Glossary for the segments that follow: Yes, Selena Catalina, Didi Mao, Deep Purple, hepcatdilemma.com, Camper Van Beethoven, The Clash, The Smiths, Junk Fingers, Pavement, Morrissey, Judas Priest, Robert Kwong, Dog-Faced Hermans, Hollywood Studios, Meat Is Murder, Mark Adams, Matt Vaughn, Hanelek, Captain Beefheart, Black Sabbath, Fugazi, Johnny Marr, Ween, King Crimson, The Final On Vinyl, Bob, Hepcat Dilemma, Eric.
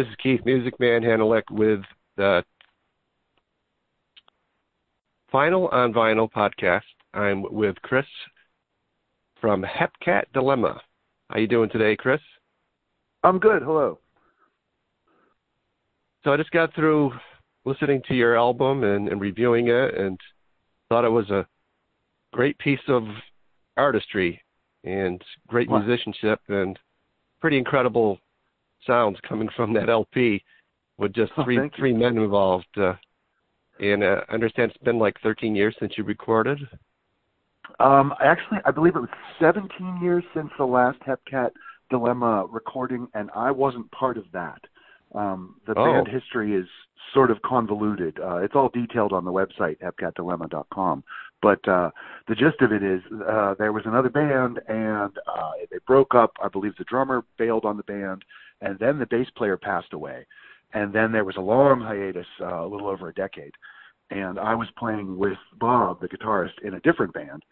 This is Keith, Music Man Hanelek, with the Final on Vinyl podcast. I'm with Chris from Hepcat Dilemma. How you doing today, Chris? I'm good. Hello. So I just got through listening to your album and reviewing it, and thought it was a great piece of artistry and great musicianship and pretty incredible sounds coming from that LP with just three men involved. And I understand it's been like 13 years since you recorded. Actually, I believe it was 17 years since the last Hepcat Dilemma recording, and I wasn't part of that. Band history is sort of convoluted. It's all detailed on the website, hepcatdilemma.com. But the gist of it is there was another band, and they broke up. I believe the drummer bailed on the band, and then the bass player passed away. And then there was a long hiatus, a little over a decade. And I was playing with Bob, the guitarist, in a different band,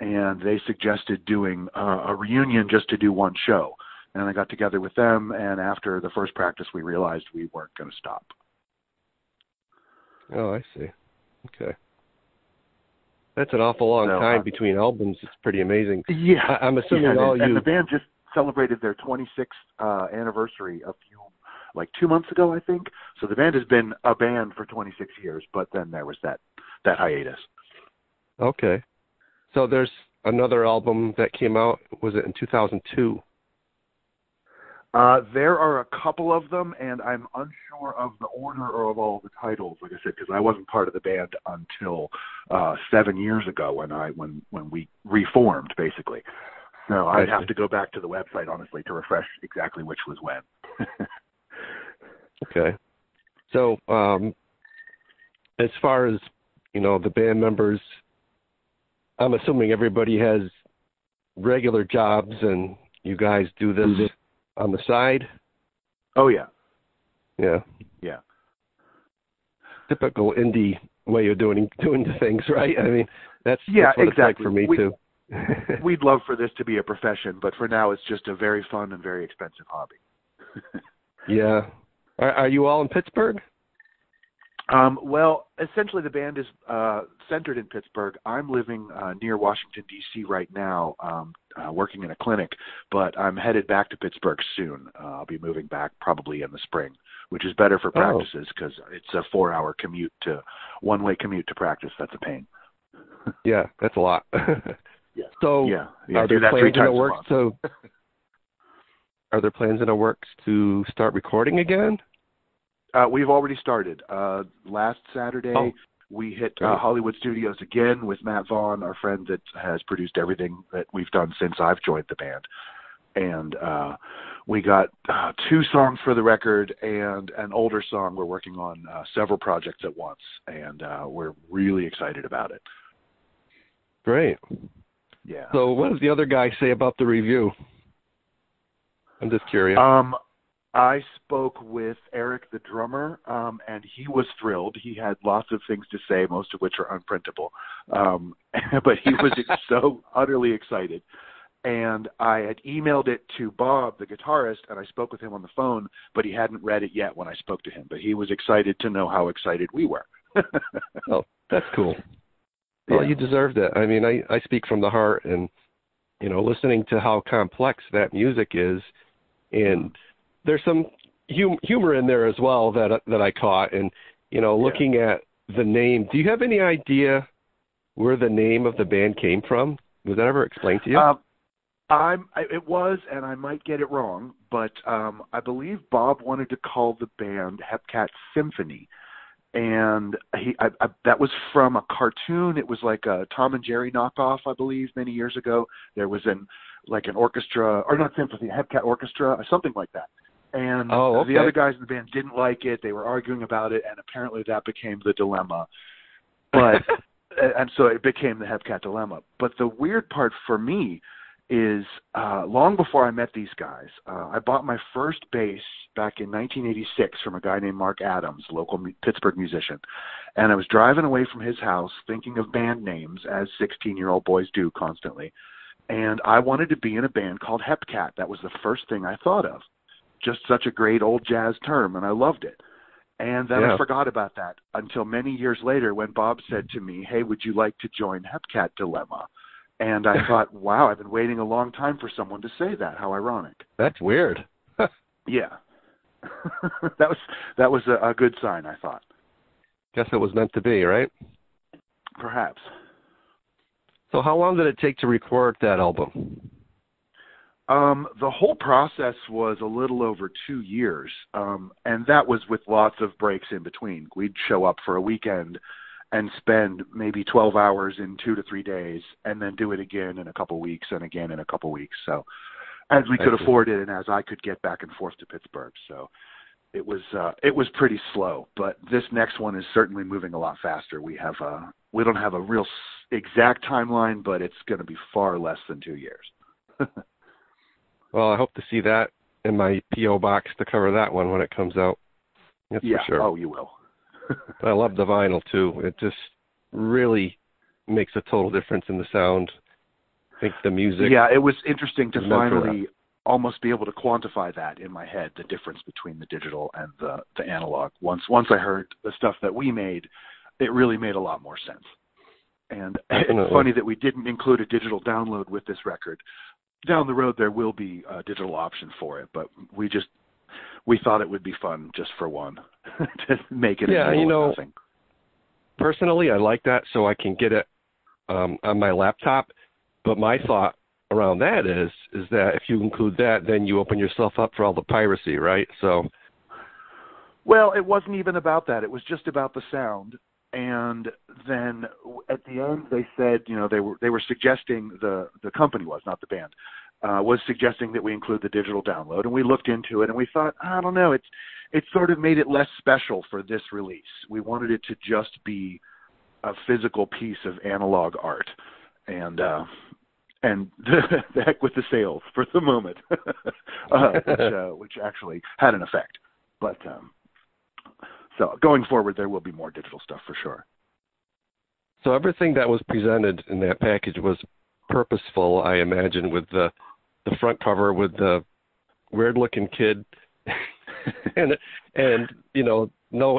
and they suggested doing a reunion just to do one show. And I got together with them, and after the first practice, we realized we weren't going to stop. Oh, I see. Okay. That's an awful long time between albums. It's pretty amazing. Yeah. I'm assuming the band just celebrated their 26th anniversary a few, like 2 months ago, I think. So the band has been a band for 26 years, but then there was that hiatus. Okay. So there's another album that came out, was it in 2002? There are a couple of them, and I'm unsure of the order or of all the titles, like I said, because I wasn't part of the band until 7 years ago when we reformed, basically. So I'd have to go back to the website, honestly, to refresh exactly which was when. Okay. So as far as, the band members, I'm assuming everybody has regular jobs, and you guys do this on the side? Oh, yeah. Yeah. Yeah. Typical indie way of doing things, right? I mean, that's what exactly. It's like for me, too. We'd love for this to be a profession, but for now it's just a very fun and very expensive hobby. Yeah. Are you all in Pittsburgh? Well, essentially the band is centered in Pittsburgh. I'm living near Washington, D.C. right now, working in a clinic, but I'm headed back to Pittsburgh soon. I'll be moving back probably in the spring, which is better for practices because it's a one-way commute to practice. That's a pain. Yeah, that's a lot. Yeah. So are there plans in the works to start recording again? We've already started. Last Saturday, we hit Hollywood Studios again with Matt Vaughn, our friend that has produced everything that we've done since I've joined the band. And we got 2 songs for the record and an older song. We're working on several projects at once, and we're really excited about it. Great. Yeah. So what does the other guy say about the review? I'm just curious. I spoke with Eric, the drummer, and he was thrilled. He had lots of things to say, most of which are unprintable. But he was so utterly excited. And I had emailed it to Bob, the guitarist, and I spoke with him on the phone, but he hadn't read it yet when I spoke to him. But he was excited to know how excited we were. Oh, that's cool. Well, you deserved it. I mean, I speak from the heart, and, listening to how complex that music is, and there's some humor in there as well that I caught. And, looking at the name, do you have any idea where the name of the band came from? Was that ever explained to you? It was, and I might get it wrong, but I believe Bob wanted to call the band Hepcat Symphony. And that was from a cartoon. It was like a Tom and Jerry knockoff, I believe, many years ago. There was an orchestra, or not symphony, a Hepcat orchestra, or something like that. And the other guys in the band didn't like it. They were arguing about it, and apparently that became the dilemma. But and so it became the Hepcat Dilemma. But the weird part for me is long before I met these guys, I bought my first bass back in 1986 from a guy named Mark Adams, local Pittsburgh musician. And I was driving away from his house thinking of band names, as 16-year-old boys do constantly. And I wanted to be in a band called Hepcat. That was the first thing I thought of. just such a great old jazz term, and I loved it. And then I forgot about that until many years later when Bob said to me, hey, would you like to join Hepcat Dilemma? And I thought, wow, I've been waiting a long time for someone to say that. How ironic. That's weird. Yeah. That was a good sign, I thought. Guess it was meant to be, right? Perhaps. So how long did it take to record that album? The whole process was a little over 2 years, and that was with lots of breaks in between. We'd show up for a weekend and spend maybe 12 hours in 2 to 3 days, and then do it again in a couple weeks and again in a couple weeks. So as we could afford it and as I could get back and forth to Pittsburgh. So it was pretty slow, but this next one is certainly moving a lot faster. We don't have a real exact timeline, but it's going to be far less than 2 years. Well, I hope to see that in my P.O. box to cover that one when it comes out. That's for sure. Oh, you will. I love the vinyl, too. It just really makes a total difference in the sound. I think the music... Yeah, it was interesting to finally almost be able to quantify that in my head, the difference between the digital and the analog. Once I heard the stuff that we made, it really made a lot more sense. And it's funny that we didn't include a digital download with this record. Down the road, there will be a digital option for it, but we thought it would be fun just for one to make it. Yeah, nothing. Personally, I like that, so I can get it on my laptop. But my thought around that is that if you include that, then you open yourself up for all the piracy, right? So, well, it wasn't even about that. It was just about the sound. And then at the end, they said, they were suggesting, the company was, not the band, was suggesting that we include the digital download. And we looked into it and we thought, I don't know, it sort of made it less special for this release. We wanted it to just be a physical piece of analog art. And the heck with the sales for the moment, which actually had an effect. But so going forward, there will be more digital stuff for sure. So everything that was presented in that package was purposeful, I imagine, with the front cover with the weird-looking kid and no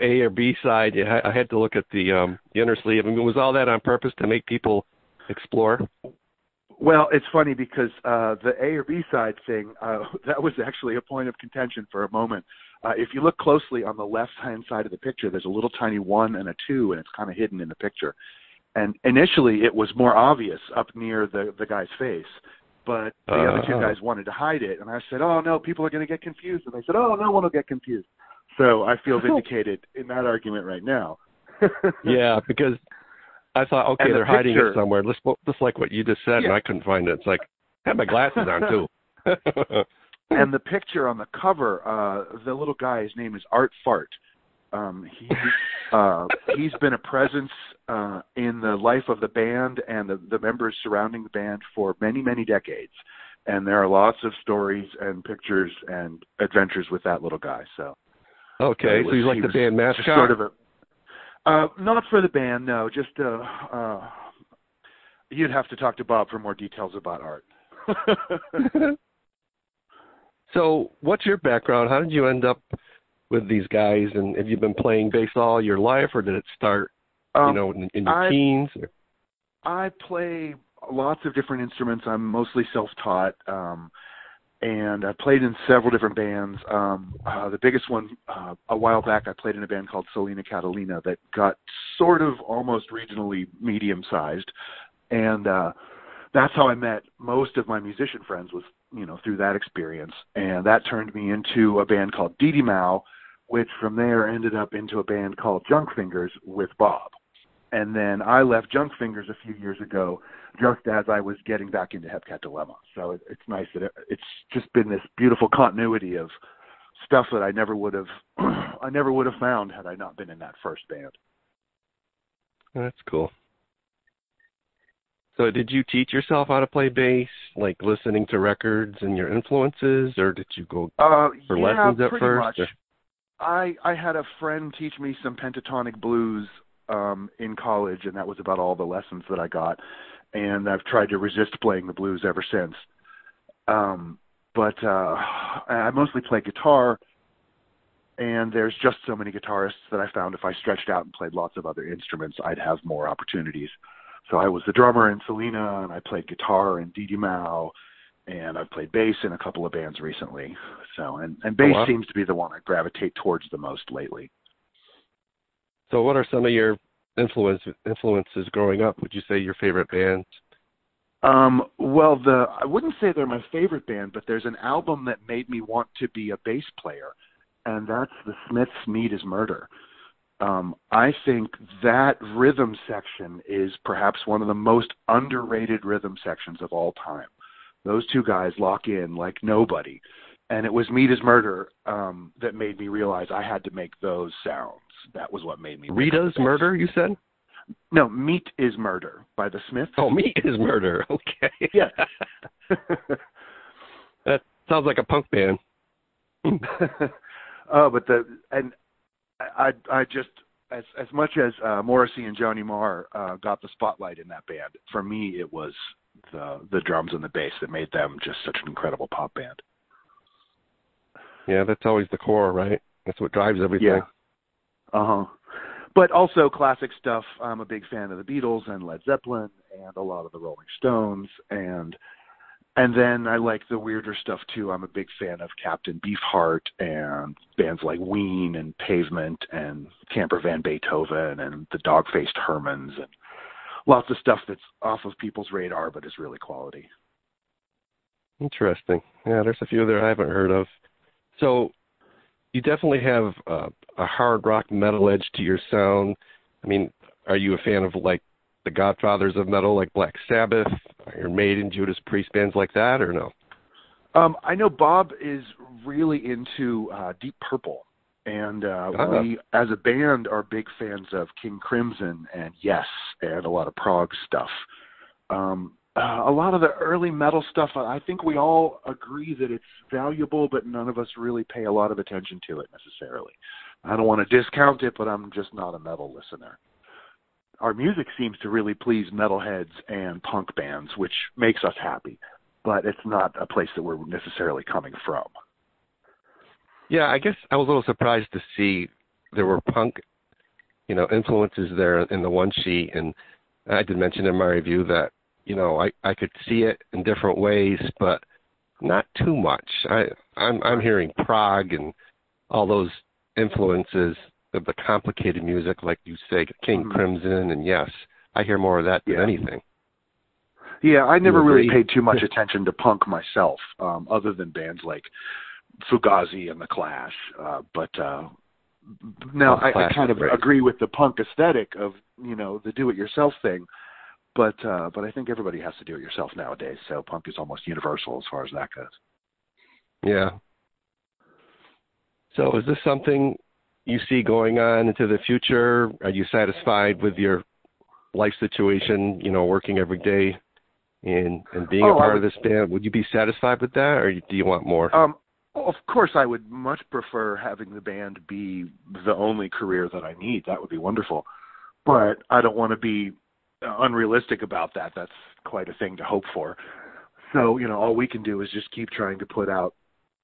A or B side. I had to look at the inner sleeve. I mean, was all that on purpose to make people explore? Well, it's funny because the A or B side thing, that was actually a point of contention for a moment. If you look closely on the left-hand side of the picture, there's a little tiny 1 and a 2, and it's kind of hidden in the picture. And initially, it was more obvious up near the guy's face, but the other two guys wanted to hide it. And I said, oh, no, people are going to get confused. And they said, oh, no one will get confused. So I feel vindicated in that argument right now. Yeah, because... I thought, okay, they're hiding it somewhere. Just like what you just said, and I couldn't find it. It's like, I had my glasses on, too. And the picture on the cover, the little guy, his name is Art Fart. He's been a presence in the life of the band and the members surrounding the band for many, many decades. And there are lots of stories and pictures and adventures with that little guy. So, okay, so he's like the band mascot? Sort of a... not for the band, no. Just you'd have to talk to Bob for more details about art. So what's your background? How did you end up with these guys? And have you been playing bass all your life, or did it start in your teens? I play lots of different instruments. I'm mostly self-taught, and I played in several different bands. The biggest one, a while back, I played in a band called Selena Catalina that got sort of almost regionally medium-sized. And that's how I met most of my musician friends, was through that experience. And that turned me into a band called Didi Mao, which from there ended up into a band called Junk Fingers with Bob. And then I left Junk Fingers a few years ago, just as I was getting back into Hepcat Dilemma. So it's nice that it's just been this beautiful continuity of stuff that I never would have found had I not been in that first band. That's cool. So did you teach yourself how to play bass, like listening to records and your influences, or did you go for lessons at first? Much. I had a friend teach me some pentatonic blues in college, and that was about all the lessons that I got. And I've tried to resist playing the blues ever since. But I mostly play guitar, and there's just so many guitarists that I found if I stretched out and played lots of other instruments, I'd have more opportunities. So I was the drummer in Selena, and I played guitar in Didi Mao, and I've played bass in a couple of bands recently. So and bass seems to be the one I gravitate towards the most lately. So what are some of your influences growing up? Would you say your favorite bands? Well, I wouldn't say they're my favorite band, but there's an album that made me want to be a bass player, and that's The Smiths' Meat Is Murder. I think that rhythm section is perhaps one of the most underrated rhythm sections of all time. Those two guys lock in like nobody. And it was Meat Is Murder that made me realize I had to make those sounds. That was what made me. Rita's Murder, you said? No, Meat Is Murder by The Smiths. Oh, Meat Is Murder. Okay. Yeah. That sounds like a punk band. Oh, but I just, as much as Morrissey and Johnny Marr got the spotlight in that band, for me it was the drums and the bass that made them just such an incredible pop band. Yeah, that's always the core, right? That's what drives everything. Yeah. Uh-huh. But also classic stuff. I'm a big fan of the Beatles and Led Zeppelin and a lot of the Rolling Stones. And then I like the weirder stuff, too. I'm a big fan of Captain Beefheart and bands like Ween and Pavement and Camper Van Beethoven and the Dog-Faced Hermans and lots of stuff that's off of people's radar but is really quality. Interesting. Yeah, there's a few there I haven't heard of. So you definitely have a hard rock metal edge to your sound. I mean, are you a fan of, like, the Godfathers of metal, like Black Sabbath, Iron Maiden, Judas Priest, bands like that, or no? I know Bob is really into Deep Purple, and we, as a band, are big fans of King Crimson and Yes, and a lot of prog stuff. A lot of the early metal stuff, I think we all agree that it's valuable, but none of us really pay a lot of attention to it necessarily. I don't want to discount it, but I'm just not a metal listener. Our music seems to really please metalheads and punk bands, which makes us happy, but it's not a place that we're necessarily coming from. Yeah, I guess I was a little surprised to see there were punk, you know, influences there in the one sheet, and I did mention in my review that, you know, I could see it in different ways, but not too much. I'm hearing prog and all those influences of the complicated music, like you say, King Crimson and Yes. I hear more of that than anything. Yeah, I never really paid too much attention to punk myself, other than bands like Fugazi and The Clash. Now I kind of agree with the punk aesthetic of, you know, the do-it-yourself thing. But I think everybody has to do it yourself nowadays, so punk is almost universal as far as that goes. Yeah. So is this something you see going on into the future? Are you satisfied with your life situation, you know, working every day and being a part of this band? Would you be satisfied with that, or do you want more? Of course, I would much prefer having the band be the only career that I need. That would be wonderful. But I don't want to be unrealistic about that. That's quite a thing to hope for. So, you know, all we can do is just keep trying to put out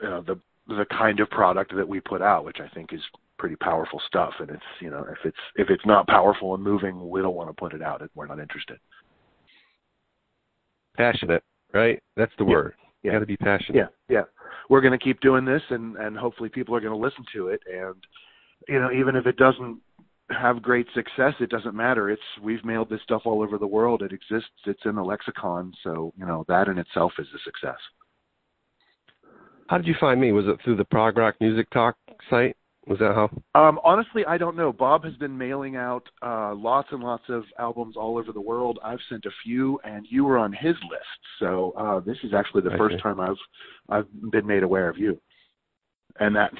the kind of product that we put out, which I think is pretty powerful stuff. And it's, you know, if it's not powerful and moving, we don't want to put it out if we're not interested. Passionate, right? That's the word. You got to be passionate. Yeah. We're going to keep doing this, and hopefully people are going to listen to it. And, you know, even if it doesn't have great success, it doesn't matter. We've mailed this stuff all over the world. It exists. It's in the lexicon. So, you know, that in itself is a success. How did you find me? Was it through the Prog Rock Music Talk site? Was that how? Honestly, I don't know. Bob has been mailing out lots and lots of albums all over the world. I've sent a few, and you were on his list. So this is actually the first time I've been made aware of you. And that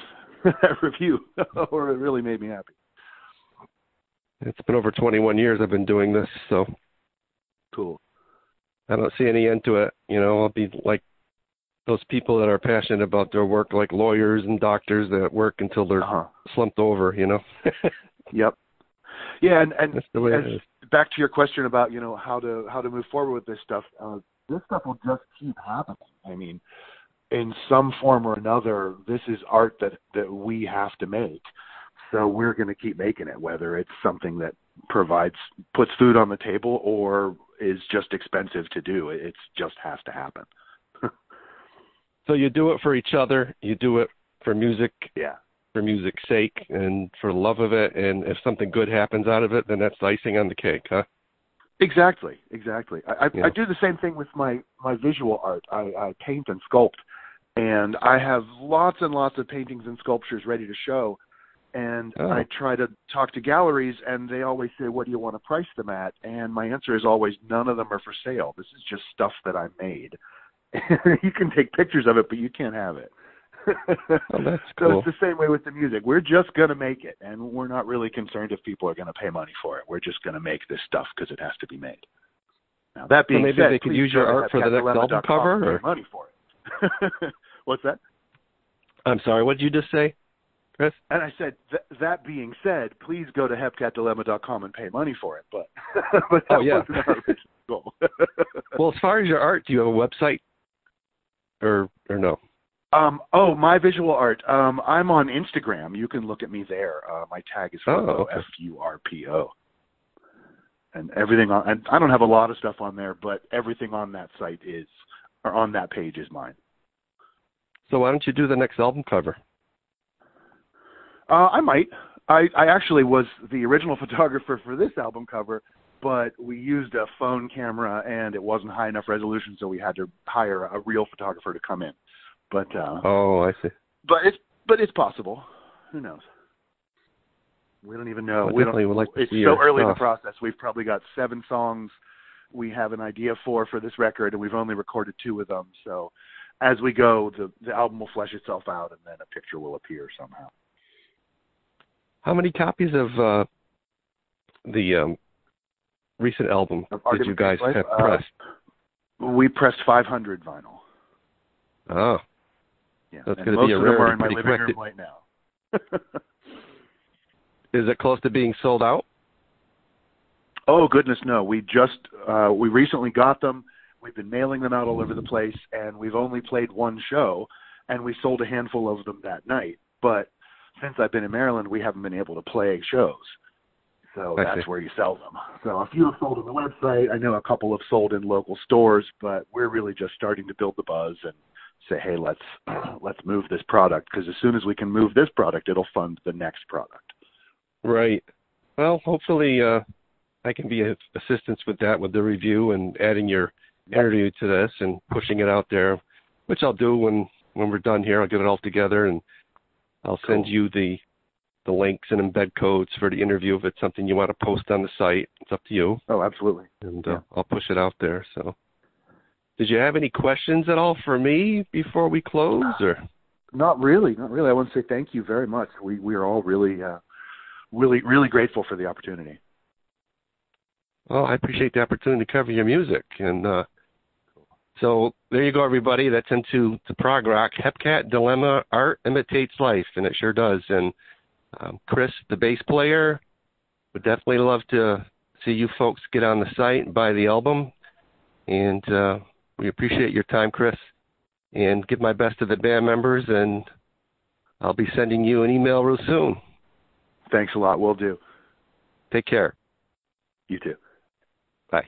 review really made me happy. It's been over 21 years I've been doing this, so. Cool. I don't see any end to it. You know, I'll be like those people that are passionate about their work, like lawyers and doctors that work until they're slumped over, you know. Yep. Yeah, and that's the way it is. Back to your question about, you know, how to move forward with this stuff will just keep happening. I mean, in some form or another, this is art that we have to make. So we're going to keep making it, whether it's something that puts food on the table or is just expensive to do. It just has to happen. So you do it for each other. You do it for music. Yeah. For music's sake and for love of it. And if something good happens out of it, then that's the icing on the cake, huh? Exactly. I do the same thing with my visual art. I paint and sculpt, and I have lots and lots of paintings and sculptures ready to show. And I try to talk to galleries, and they always say, what do you want to price them at? And my answer is always, none of them are for sale. This is just stuff that I made. You can take pictures of it, but you can't have it. Oh, that's cool. So it's the same way with the music. We're just going to make it, and we're not really concerned if people are going to pay money for it. We're just going to make this stuff because it has to be made. Now, that being said, maybe they could use your art for the next album cover? Or money for it. What's that? I'm sorry, what did you just say, Chris? And I said, that being said, please go to hepcatdilemma.com and pay money for it. But, wasn't our original goal. Well, as far as your art, do you have a website or no? My visual art. I'm on Instagram. You can look at me there. My tag is FURPO. And everything on. And I don't have a lot of stuff on there, but everything on that site on that page is mine. So why don't you do the next album cover? I might. I actually was the original photographer for this album cover, but we used a phone camera and it wasn't high enough resolution, so we had to hire a real photographer to come in. But I see. But it's possible. Who knows? We don't even know. It's so early in the process. We've probably got 7 songs we have an idea for this record, and we've only recorded 2 of them. So as we go, the album will flesh itself out, and then a picture will appear somehow. How many copies of the recent album did you guys have pressed? We pressed 500 vinyl. Oh. Yeah. That's going to be a rarity pretty quick. Most of them are in my living room right now. Is it close to being sold out? Oh, goodness, no. We just we recently got them. We've been mailing them out all over the place, and we've only played 1 show, and we sold a handful of them that night. But since I've been in Maryland, we haven't been able to play shows. So that's where you sell them. So a few have sold on the website. I know a couple have sold in local stores, but we're really just starting to build the buzz and say, hey, let's move this product, because as soon as we can move this product, it'll fund the next product. Right. Well, hopefully I can be of assistance with that, with the review and adding your interview to this and pushing it out there, which I'll do when we're done here. I'll get it all together, and I'll send you the links and embed codes for the interview if it's something you want to post on the site. It's up to you. Oh, absolutely. And I'll push it out there, so... Did you have any questions at all for me before we close? Or? Not really. I want to say thank you very much. We are all really, really, really grateful for the opportunity. Well, I appreciate the opportunity to cover your music. And so there you go, everybody. That's into the prog rock. Hepcat Dilemma, Art Imitates Life, and it sure does. And Chris, the bass player, would definitely love to see you folks get on the site and buy the album. And we appreciate your time, Chris, and give my best to the band members, and I'll be sending you an email real soon. Thanks a lot. Will do. Take care. You too. Bye.